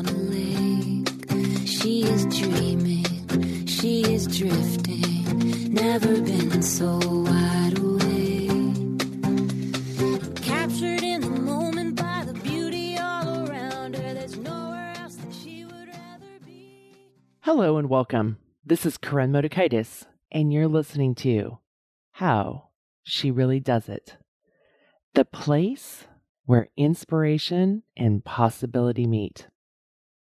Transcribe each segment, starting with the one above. on a lake. She is dreaming, she is drifting, never been so wide awake. Captured in the moment by the beauty all around her, there's nowhere else that she would rather be. Hello and welcome. This is Karen Modicaidis, and you're listening to How She Really Does It, the place where inspiration and possibility meet.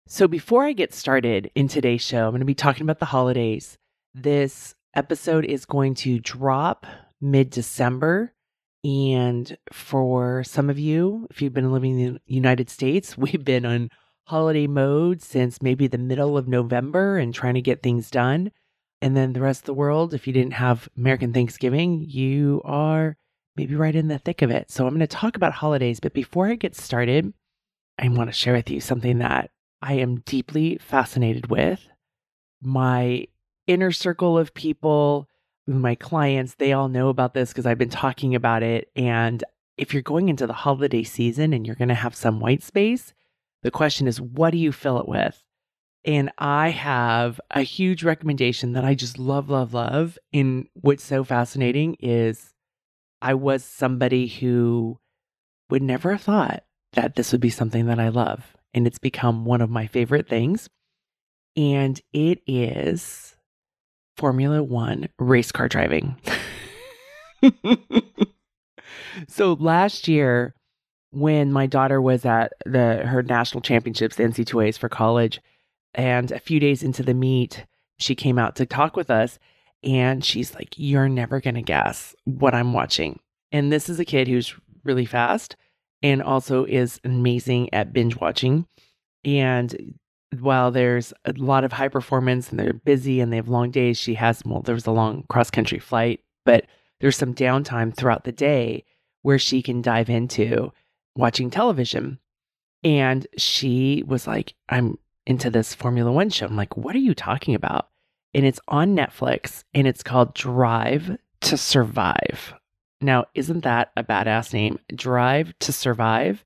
So before I get started in today's show, I'm going to be talking about the holidays. This episode is going to drop mid-December. And for some of you, if you've been living in the United States, we've been on holiday mode since maybe the middle of November and trying to get things done. And then the rest of the world, if you didn't have American Thanksgiving, you are maybe right in the thick of it. So I'm going to talk about holidays, but before I get started, I want to share with you something that I am deeply fascinated with. My inner circle of people, my clients, they all know about this because I've been talking about it. And if you're going into the holiday season and you're going to have some white space, the question is, what do you fill it with? And I have a huge recommendation that I just love, love, love. And what's so fascinating is I was somebody who would never have thought that this would be something that I love. And it's become one of my favorite things. And it is Formula One race car driving. So last year, when my daughter was at her national championships, the NCAAs for college, and a few days into the meet, she came out to talk with us and she's like, "You're never going to guess what I'm watching." And this is a kid who's really fast and also is amazing at binge watching. And while there's a lot of high performance and they're busy and they have long days, there was a long cross-country flight, but there's some downtime throughout the day where she can dive into watching television. And she was like, "I'm into this Formula One show." I'm like, "What are you talking about?" And it's on Netflix and it's called Drive to Survive. Now, isn't that a badass name? Drive to Survive.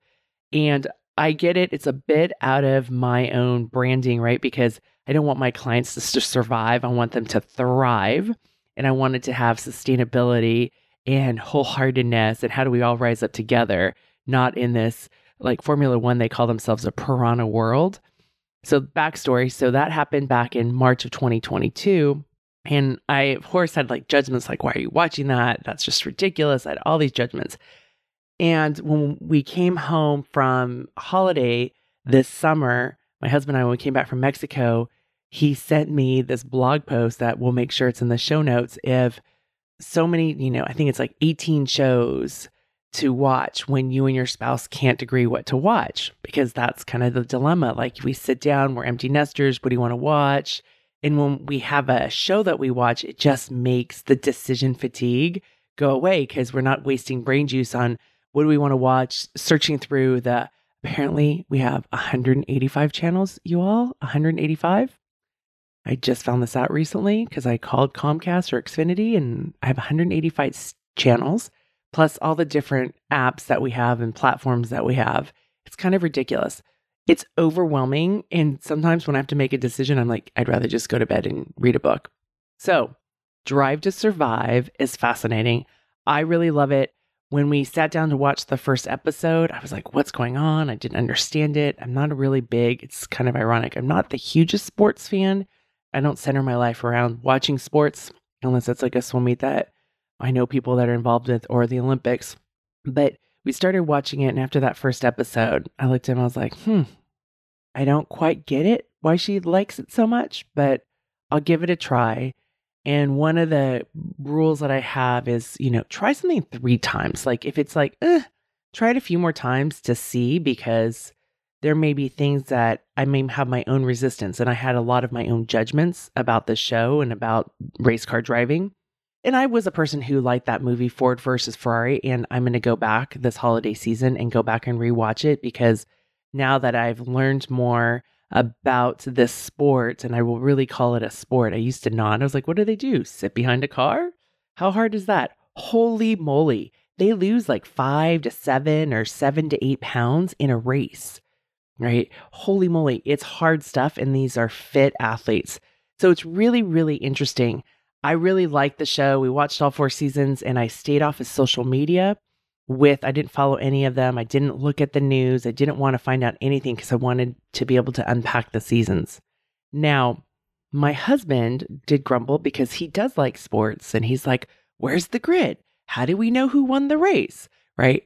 And I get it. It's a bit out of my own branding, right? Because I don't want my clients to survive. I want them to thrive. And I wanted to have sustainability and wholeheartedness. And how do we all rise up together? Not in this, like Formula One, they call themselves a piranha world. So backstory, so that happened back in March of 2022. And I, of course, had like judgments like, "Why are you watching that? That's just ridiculous." I had all these judgments. And when we came home from holiday this summer, my husband and I, when we came back from Mexico, he sent me this blog post that we'll make sure it's in the show notes of so many, I think it's like 18 shows to watch when you and your spouse can't agree what to watch, because that's kind of the dilemma. Like we sit down, we're empty nesters, what do you want to watch? And when we have a show that we watch, it just makes the decision fatigue go away because we're not wasting brain juice on what do we want to watch, searching through apparently we have 185 channels, you all, 185. I just found this out recently because I called Comcast or Xfinity and I have 185 channels. Plus all the different apps that we have and platforms that we have. It's kind of ridiculous. It's overwhelming. And sometimes when I have to make a decision, I'm like, I'd rather just go to bed and read a book. So Drive to Survive is fascinating. I really love it. When we sat down to watch the first episode, I was like, what's going on? I didn't understand it. It's kind of ironic. I'm not the hugest sports fan. I don't center my life around watching sports unless it's like a swim meet that I know people that are involved with, or the Olympics. But we started watching it. And after that first episode, I looked at him, I was like, I don't quite get it, why she likes it so much, but I'll give it a try. And one of the rules that I have is, try something 3 times. Like if it's like, try it a few more times to see, because there may be things that I may have my own resistance. And I had a lot of my own judgments about the show and about race car driving. And I was a person who liked that movie, Ford versus Ferrari, and I'm going to go back this holiday season and go back and rewatch it, because now that I've learned more about this sport, and I will really call it a sport. I used to not. I was like, what do they do? Sit behind a car? How hard is that? Holy moly. They lose like 5 to 7 or 7 to 8 pounds in a race. right? Holy moly, it's hard stuff, and these are fit athletes. So it's really, really interesting. I really liked the show. We watched all 4 seasons, and I stayed off of social media. I didn't follow any of them. I didn't look at the news. I didn't want to find out anything because I wanted to be able to unpack the seasons. Now, my husband did grumble because he does like sports, and he's like, where's the grid? How do we know who won the race, right?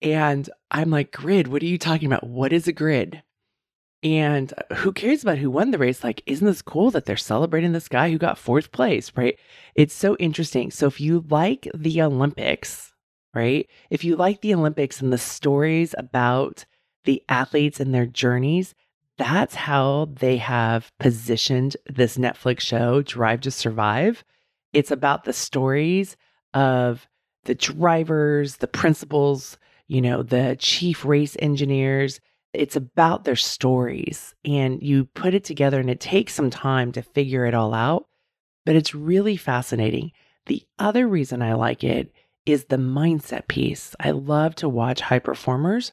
And I'm like, grid, what are you talking about? What is a grid? And who cares about who won the race? Like, isn't this cool that they're celebrating this guy who got 4th place, right? It's so interesting. So if you like the Olympics, right? If you like the Olympics and the stories about the athletes and their journeys, that's how they have positioned this Netflix show, Drive to Survive. It's about the stories of the drivers, the principals, you know, the chief race engineers. It's about their stories, and you put it together, and it takes some time to figure it all out, but it's really fascinating. The other reason I like it is the mindset piece. I love to watch high performers,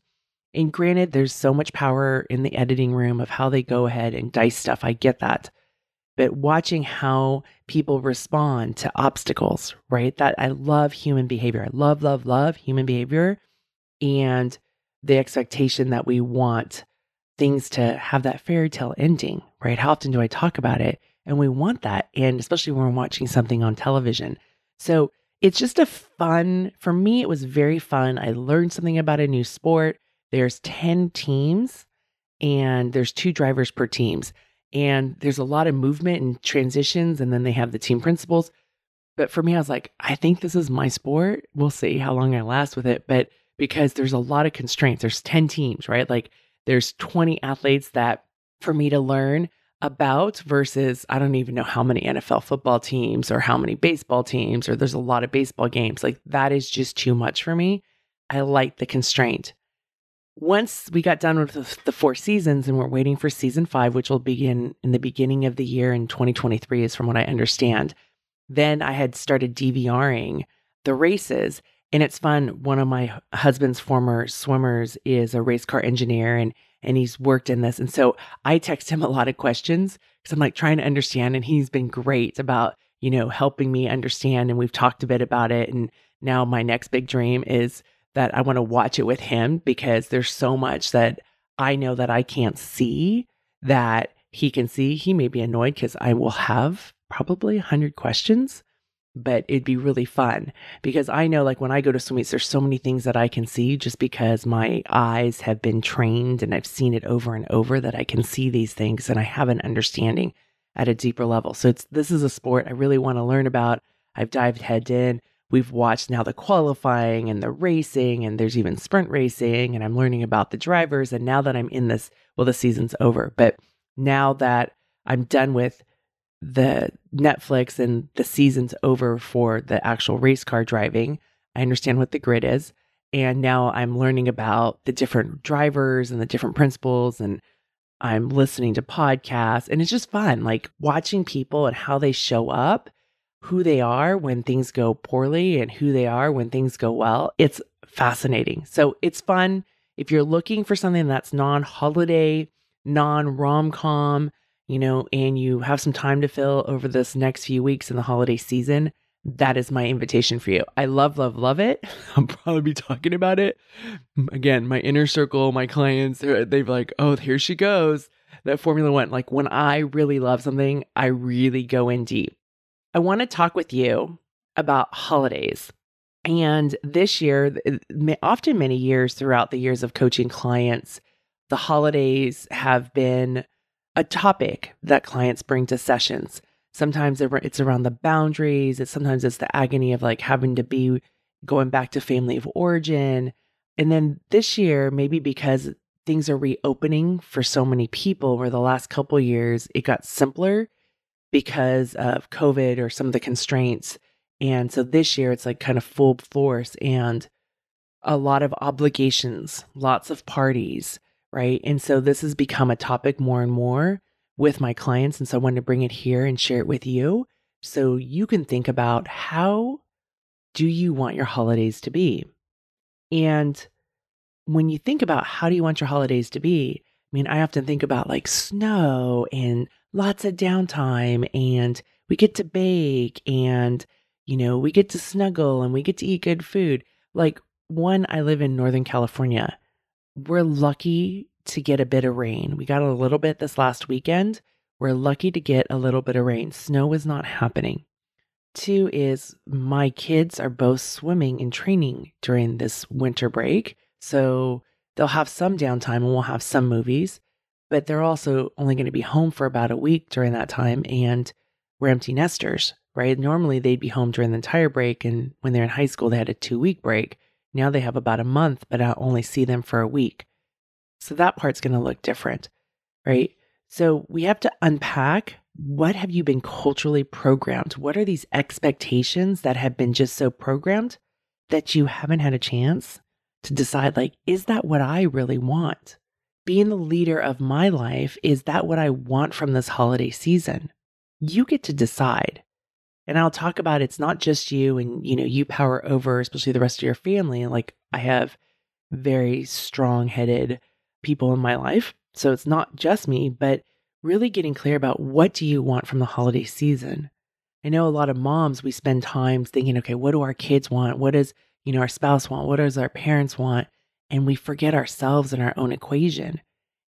and granted, there's so much power in the editing room of how they go ahead and dice stuff. I get that, but watching how people respond to obstacles, right? That I love human behavior. I love human behavior, and the expectation that we want things to have that fairy tale ending, right? How often do I talk about it? And we want that. And especially when we're watching something on television. So it's just for me, it was very fun. I learned something about a new sport. There's 10 teams and there's 2 drivers per teams. And there's a lot of movement and transitions. And then they have the team principals. But for me, I was like, I think this is my sport. We'll see how long I last with it. But because there's a lot of constraints. There's 10 teams, right? Like there's 20 athletes that for me to learn about versus I don't even know how many NFL football teams or how many baseball teams, or there's a lot of baseball games. Like that is just too much for me. I like the constraint. Once we got done with the 4 seasons and we're waiting for season 5, which will begin in the beginning of the year in 2023 is from what I understand. Then I had started DVRing the races. And it's fun. One of my husband's former swimmers is a race car engineer, and he's worked in this. And so I text him a lot of questions because I'm like trying to understand. And he's been great about, you know, helping me understand. And we've talked a bit about it. And now my next big dream is that I want to watch it with him because there's so much that I know that I can't see that he can see. He may be annoyed because I will have probably 100 questions. But it'd be really fun because I know like when I go to swim meets, there's so many things that I can see just because my eyes have been trained and I've seen it over and over that I can see these things and I have an understanding at a deeper level. So this is a sport I really want to learn about. I've dived head in. We've watched now the qualifying and the racing, and there's even sprint racing, and I'm learning about the drivers. And now that I'm in this, well, the season's over, but now that I'm done with the Netflix and the season's over for the actual race car driving, I understand what the grid is. And now I'm learning about the different drivers and the different principles, and I'm listening to podcasts, and it's just fun, like watching people and how they show up, who they are when things go poorly and who they are when things go well. It's fascinating. So it's fun. If you're looking for something that's non-holiday, non-rom-com, you know, and you have some time to fill over this next few weeks in the holiday season, that is my invitation for you. I love it. I'll probably be talking about it. Again, my inner circle, my clients, they've like, oh, here she goes. That Formula One. Like when I really love something, I really go in deep. I want to talk with you about holidays. And this year, often many years throughout the years of coaching clients, the holidays have been a topic that clients bring to sessions. Sometimes it's around the boundaries. Sometimes it's the agony of like having to be going back to family of origin. And then this year, maybe because things are reopening for so many people, where the last couple of years, it got simpler because of COVID or some of the constraints. And so this year it's like kind of full force and a lot of obligations, lots of parties, right? And so this has become a topic more and more with my clients. And so I wanted to bring it here and share it with you so you can think about how do you want your holidays to be? And when you think about how do you want your holidays to be, mean, I often think about like snow and lots of downtime, and we get to bake, and, you know, we get to snuggle, and we get to eat good food. Like, one, I live in Northern California. We're lucky to get a bit of rain. We got a little bit this last weekend. We're lucky to get a little bit of rain. Snow is not happening. Two is my kids are both swimming and training during this winter break. So they'll have some downtime and we'll have some movies, but they're also only going to be home for about a week during that time. And we're empty nesters, right? Normally they'd be home during the entire break. And when they're in high school, they had a 2-week break. Now they have about a month, but I only see them for a week. So that part's going to look different, right? So we have to unpack, what have you been culturally programmed? What are these expectations that have been just so programmed that you haven't had a chance to decide, like, is that what I really want? Being the leader of my life, is that what I want from this holiday season? You get to decide. And I'll talk about, it's not just you and, you know, you power over, especially the rest of your family. Like, I have very strong-headed people in my life. So it's not just me, but really getting clear about, what do you want from the holiday season? I know a lot of moms, we spend time thinking, okay, what do our kids want? What does, you know, our spouse want? What does our parents want? And we forget ourselves in our own equation.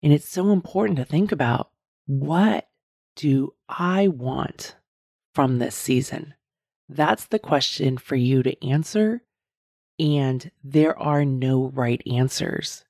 And it's so important to think about, what do I want from this season? That's the question for you to answer. And there are no right answers.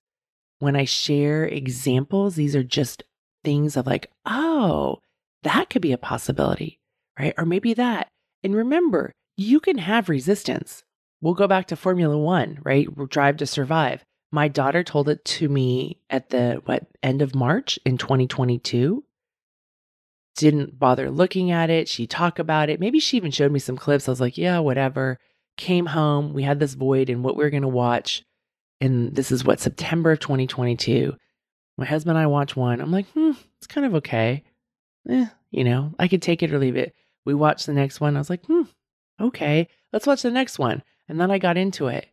When I share examples, these are just things of like, oh, that could be a possibility, right? Or maybe that. And remember, you can have resistance. We'll go back to Formula One, right? Drive to Survive. My daughter told it to me at the end of March in 2022. Didn't bother looking at it. She talked about it. Maybe she even showed me some clips. I was like, yeah, whatever. Came home. We had this void in what we were going to watch. And this is what, September of 2022. My husband and I watch one. I'm like, it's kind of okay. You know, I could take it or leave it. We watched the next one. I was like, okay, let's watch the next one. And then I got into it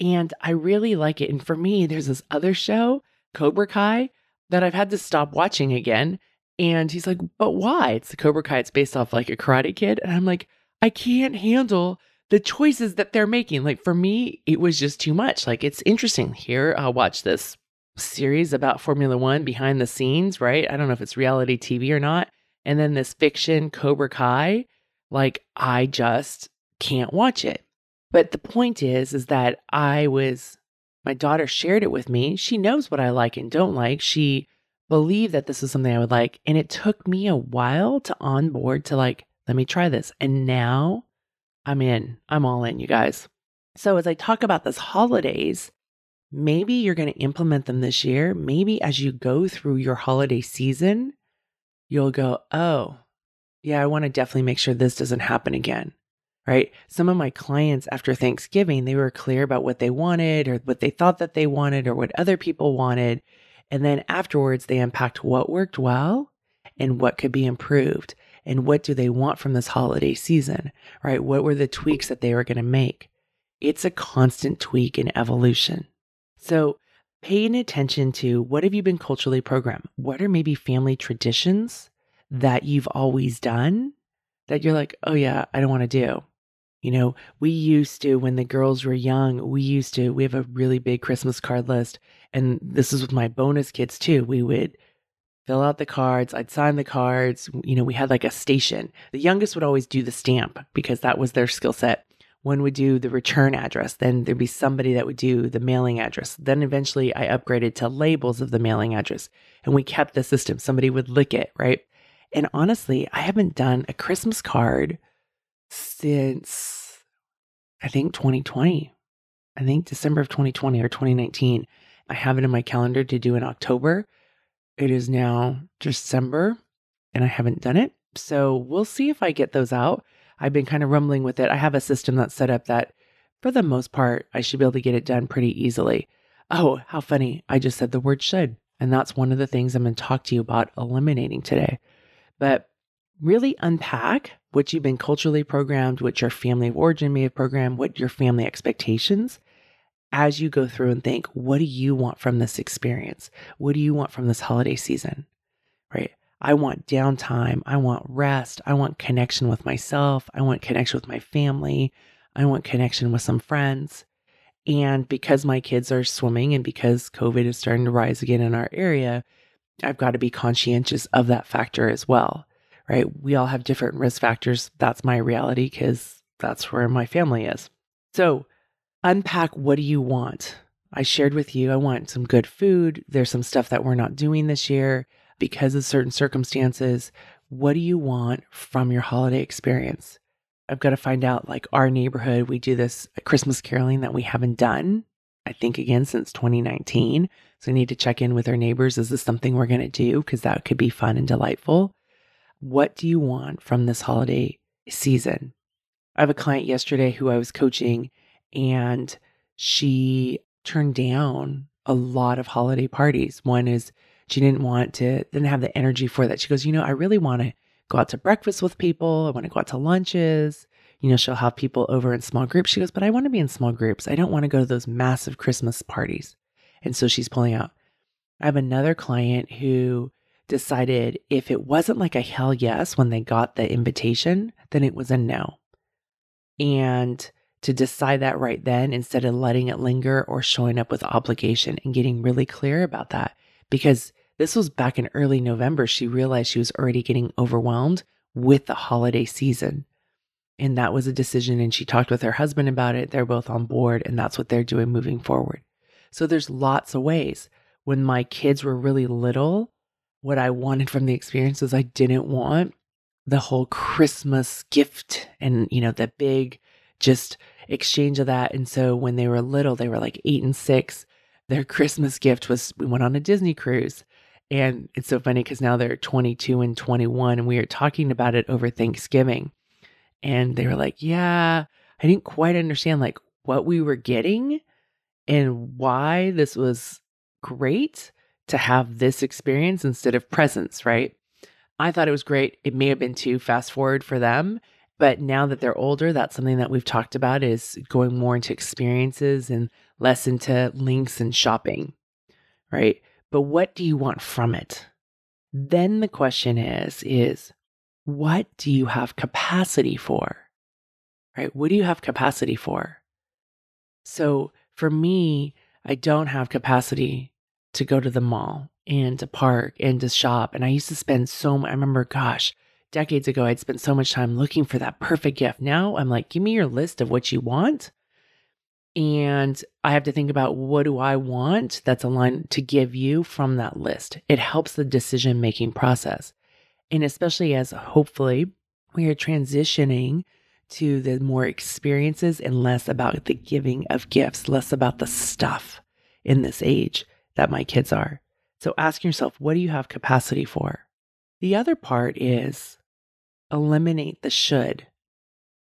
and I really like it. And for me, there's this other show, Cobra Kai, that I've had to stop watching again. And he's like, but why? It's the Cobra Kai. It's based off like a Karate Kid. And I'm like, I can't handle the choices that they're making. Like, for me, it was just too much. Like, it's interesting here. I'll watch this series about Formula One behind the scenes, right? I don't know if it's reality TV or not. And then this fiction, Cobra Kai, like, I just can't watch it. But the point is that my daughter shared it with me. She knows what I like and don't like. She believed that this was something I would like. And it took me a while to onboard to like, let me try this. And now I'm in. I'm all in, you guys. So as I talk about this holidays, maybe you're going to implement them this year. Maybe as you go through your holiday season, you'll go, oh, yeah, I want to definitely make sure this doesn't happen again, right? Some of my clients after Thanksgiving, they were clear about what they wanted or what they thought that they wanted or what other people wanted. And then afterwards, they unpacked what worked well and what could be improved. And what do they want from this holiday season, right? What were the tweaks that they were going to make? It's a constant tweak and evolution. So paying attention to, what have you been culturally programmed? What are maybe family traditions that you've always done that you're like, oh yeah, I don't want to do. You know, we used to, when the girls were young, we have a really big Christmas card list. And this is with my bonus kids too. We would fill out the cards. I'd sign the cards. You know, we had like a station. The youngest would always do the stamp because that was their skill set. One would do the return address. Then there'd be somebody that would do the mailing address. Then eventually I upgraded to labels of the mailing address and we kept the system. Somebody would lick it, right? And honestly, I haven't done a Christmas card since I think 2020. I think December of 2020 or 2019. I have it in my calendar to do in October. It is now December and I haven't done it. So we'll see if I get those out. I've been kind of rumbling with it. I have a system that's set up that for the most part, I should be able to get it done pretty easily. Oh, how funny. I just said the word should. And that's one of the things I'm going to talk to you about eliminating today. But really unpack what you've been culturally programmed, what your family of origin may have programmed, what your family expectations, as you go through and think, what do you want from this experience? What do you want from this holiday season, right? I want downtime. I want rest. I want connection with myself. I want connection with my family. I want connection with some friends. And because my kids are swimming and because COVID is starting to rise again in our area, I've got to be conscientious of that factor as well, right? We all have different risk factors. That's my reality because that's where my family is. So unpack, what do you want? I shared with you, I want some good food. There's some stuff that we're not doing this year because of certain circumstances. What do you want from your holiday experience? I've got to find out, like our neighborhood, we do this Christmas caroling that we haven't done, I think, again, since 2019. So we need to check in with our neighbors. Is this something we're going to do? Because that could be fun and delightful. What do you want from this holiday season? I have a client yesterday who I was coaching, and she turned down a lot of holiday parties. One is she didn't have the energy for that. She goes, I really want to go out to breakfast with people. I want to go out to lunches. She'll have people over in small groups. She goes, but I want to be in small groups. I don't want to go to those massive Christmas parties. And so she's pulling out. I have another client who decided if it wasn't like a hell yes when they got the invitation, then it was a no. And to decide that right then, instead of letting it linger or showing up with obligation and getting really clear about that, because this was back in early November, she realized she was already getting overwhelmed with the holiday season. And that was a decision. And she talked with her husband about it. They're both on board, and that's what they're doing moving forward. So there's lots of ways. When my kids were really little, what I wanted from the experience was I didn't want the whole Christmas gift and, the big just exchange of that. And so when they were little, they were like 8 and 6. Their Christmas gift was, we went on a Disney cruise. And it's so funny because now they're 22 and 21, and we were talking about it over Thanksgiving. And they were like, yeah, I didn't quite understand like what we were getting and why this was great to have this experience instead of presents, right? I thought it was great. It may have been too fast forward for them, but now that they're older, that's something that we've talked about, is going more into experiences and less into links and shopping, right? But what do you want from it? Then the question is what do you have capacity for, right? What do you have capacity for? So for me, I don't have capacity to go to the mall and to park and to shop. And I used to spend so much, I remember, decades ago, I'd spend so much time looking for that perfect gift. Now I'm like, give me your list of what you want. And I have to think about, what do I want that's aligned to give you from that list? It helps the decision-making process. And especially as hopefully we are transitioning to the more experiences and less about the giving of gifts, less about the stuff in this age that my kids are. So ask yourself, what do you have capacity for? The other part is eliminate the should.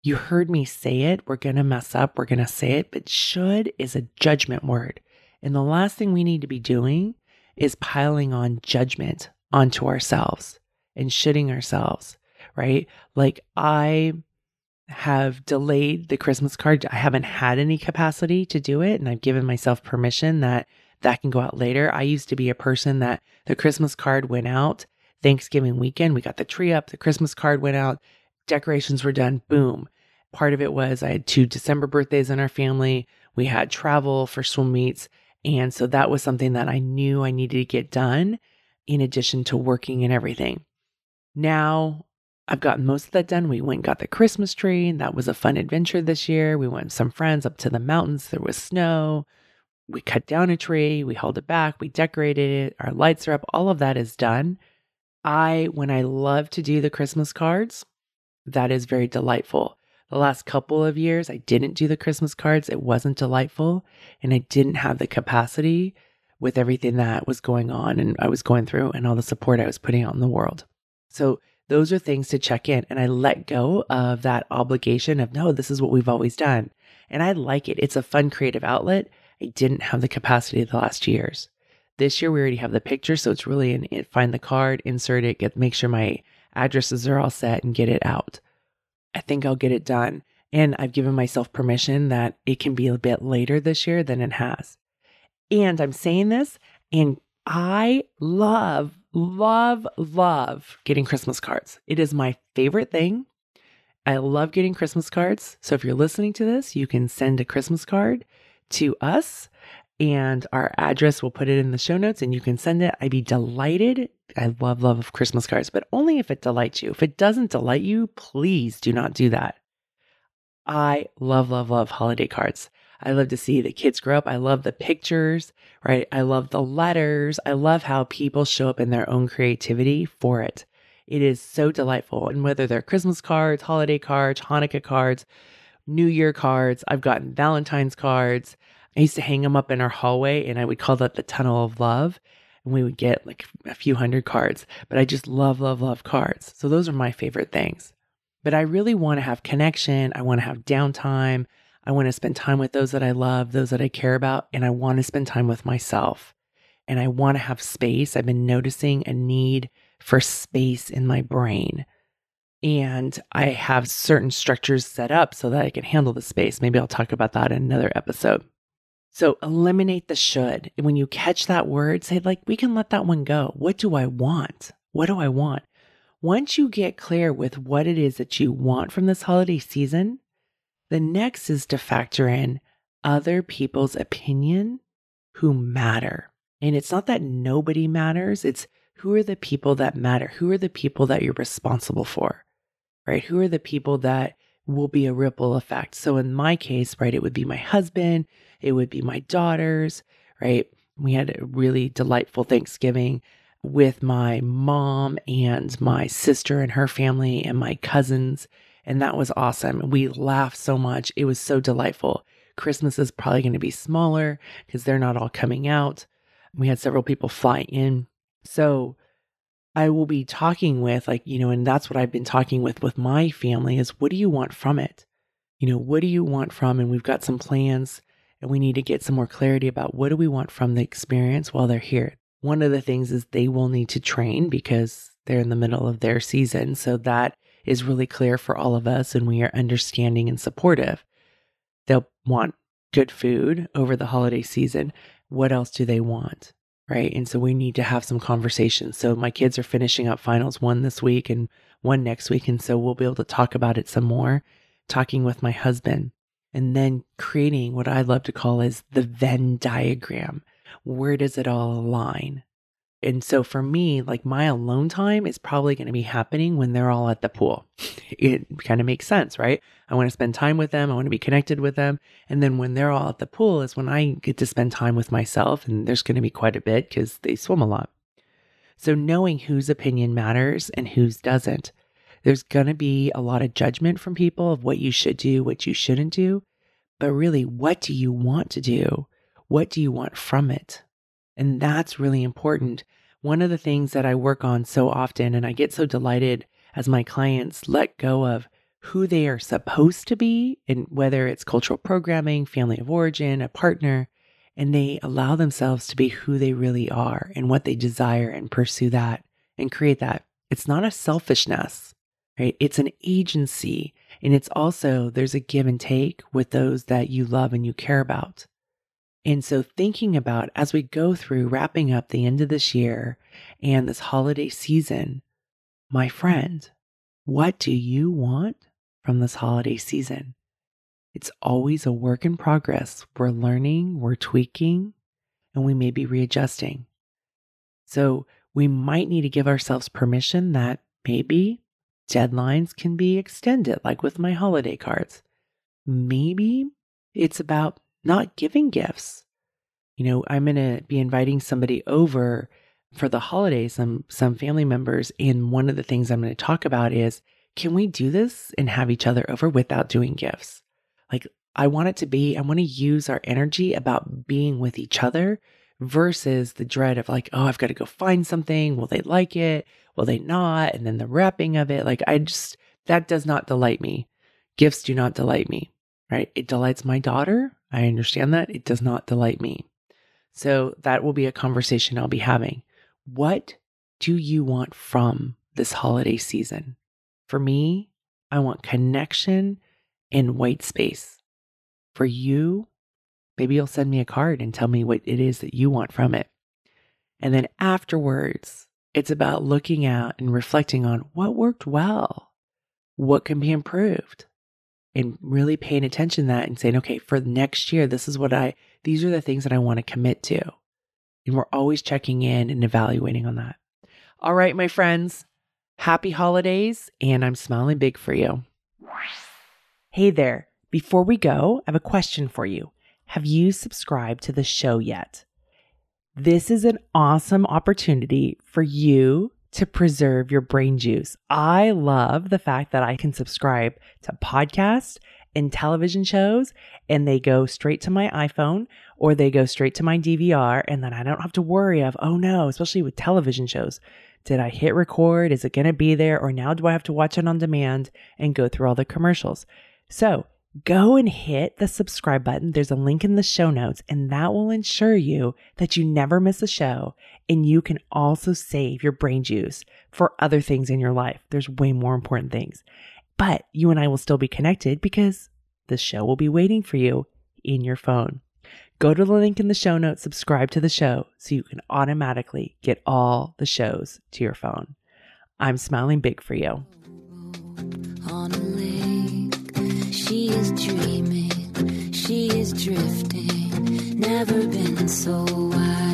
You heard me say it. We're going to mess up. We're going to say it. But should is a judgment word. And the last thing we need to be doing is piling on judgment onto ourselves and shitting ourselves, right? Like, I have delayed the Christmas card. I haven't had any capacity to do it. And I've given myself permission that can go out later. I used to be a person that the Christmas card went out Thanksgiving weekend. We got the tree up. The Christmas card went out. Decorations were done. Boom. Part of it was I had 2 December birthdays in our family. We had travel for swim meets. And so that was something that I knew I needed to get done in addition to working and everything. Now I've gotten most of that done. We went and got the Christmas tree, and that was a fun adventure this year. We went with some friends up to the mountains. There was snow. We cut down a tree. We hauled it back. We decorated it. Our lights are up. All of that is done. When I love to do the Christmas cards, that is very delightful. The last couple of years, I didn't do the Christmas cards. It wasn't delightful. And I didn't have the capacity with everything that was going on and I was going through and all the support I was putting out in the world. So those are things to check in. And I let go of that obligation of, no, this is what we've always done. And I like it. It's a fun, creative outlet. I didn't have the capacity the last years. This year, we already have the picture. So it's really find the card, insert it, make sure my addresses are all set, and get it out. I think I'll get it done. And I've given myself permission that it can be a bit later this year than it has. And I'm saying this, and I love, love, love getting Christmas cards. It is my favorite thing. I love getting Christmas cards. So if you're listening to this, you can send a Christmas card to us, and our address, we'll put it in the show notes and you can send it. I'd be delighted. I love Christmas cards, but only if it delights you. If it doesn't delight you, please do not do that. I love holiday cards. I love to see the kids grow up. I love the pictures, right? I love the letters. I love how people show up in their own creativity for it. It is so delightful. And whether they're Christmas cards, holiday cards, Hanukkah cards, New Year cards, I've gotten Valentine's cards. I used to hang them up in our hallway, and I would call that the tunnel of love. And we would get like a few hundred cards, but I just love cards. So those are my favorite things. But I really want to have connection. I want to have downtime. I want to spend time with those that I love, those that I care about, and I want to spend time with myself. And I want to have space. I've been noticing a need for space in my brain. And I have certain structures set up so that I can handle the space. Maybe I'll talk about that in another episode. So eliminate the should. And when you catch that word, say like, we can let that one go. What do I want? What do I want? Once you get clear with what it is that you want from this holiday season, the next is to factor in other people's opinion who matter. And it's not that nobody matters. It's who are the people that matter? Who are the people that you're responsible for, right? Who are the people that will be a ripple effect? So in my case, right, it would be my husband. It would be my daughters, right? We had a really delightful Thanksgiving with my mom and my sister and her family and my cousins. And that was awesome. We laughed so much. It was so delightful. Christmas is probably going to be smaller because they're not all coming out. We had several people fly in. So I will be talking with and that's what I've been talking with my family is, what do you want from it? What do you want from? And we've got some plans and we need to get some more clarity about what do we want from the experience while they're here. One of the things is they will need to train because they're in the middle of their season. So that is really clear for all of us, and we are understanding and supportive. They'll want good food over the holiday season. What else do they want, right? And so we need to have some conversations. So my kids are finishing up finals, one this week and one next week. And so we'll be able to talk about it some more, talking with my husband, and then creating what I love to call is the Venn diagram. Where does it all align? And so for me, like my alone time is probably going to be happening when they're all at the pool. It kind of makes sense, right? I want to spend time with them. I want to be connected with them. And then when they're all at the pool is when I get to spend time with myself. And there's going to be quite a bit because they swim a lot. So knowing whose opinion matters and whose doesn't, there's going to be a lot of judgment from people of what you should do, what you shouldn't do. But really, what do you want to do? What do you want from it? And that's really important. One of the things that I work on so often, and I get so delighted as my clients let go of who they are supposed to be, and whether it's cultural programming, family of origin, a partner, and they allow themselves to be who they really are and what they desire and pursue that and create that. It's not a selfishness, right? It's an agency. And it's also, there's a give and take with those that you love and you care about. And so thinking about as we go through wrapping up the end of this year and this holiday season, my friend, what do you want from this holiday season? It's always a work in progress. We're learning, we're tweaking, and we may be readjusting. So we might need to give ourselves permission that maybe deadlines can be extended, like with my holiday cards. Maybe it's about not giving gifts. I'm going to be inviting somebody over for the holidays, some family members. And one of the things I'm going to talk about is, can we do this and have each other over without doing gifts? Like I want to use our energy about being with each other versus the dread of like, oh, I've got to go find something. Will they like it? Will they not? And then the wrapping of it. That does not delight me. Gifts do not delight me, right? It delights my daughter. I understand that. It does not delight me. So that will be a conversation I'll be having. What do you want from this holiday season? For me, I want connection in white space. For you, maybe you'll send me a card and tell me what it is that you want from it. And then afterwards, it's about looking out and reflecting on what worked well, what can be improved, and really paying attention to that and saying, okay, for next year, these are the things that I want to commit to. And we're always checking in and evaluating on that. All right, my friends, happy holidays, and I'm smiling big for you. Hey there. Before we go, I have a question for you. Have you subscribed to the show yet? This is an awesome opportunity for you to preserve your brain juice. I love the fact that I can subscribe to podcasts and television shows, and they go straight to my iPhone or they go straight to my DVR, and then I don't have to worry of, oh no, especially with television shows. Did I hit record? Is it going to be there? Or now do I have to watch it on demand and go through all the commercials? So go and hit the subscribe button. There's a link in the show notes, and that will ensure you that you never miss a show. And you can also save your brain juice for other things in your life. There's way more important things. But you and I will still be connected because the show will be waiting for you in your phone. Go to the link in the show notes, subscribe to the show so you can automatically get all the shows to your phone. I'm smiling big for you. On a lake, she is dreaming, she is drifting, never been so wide.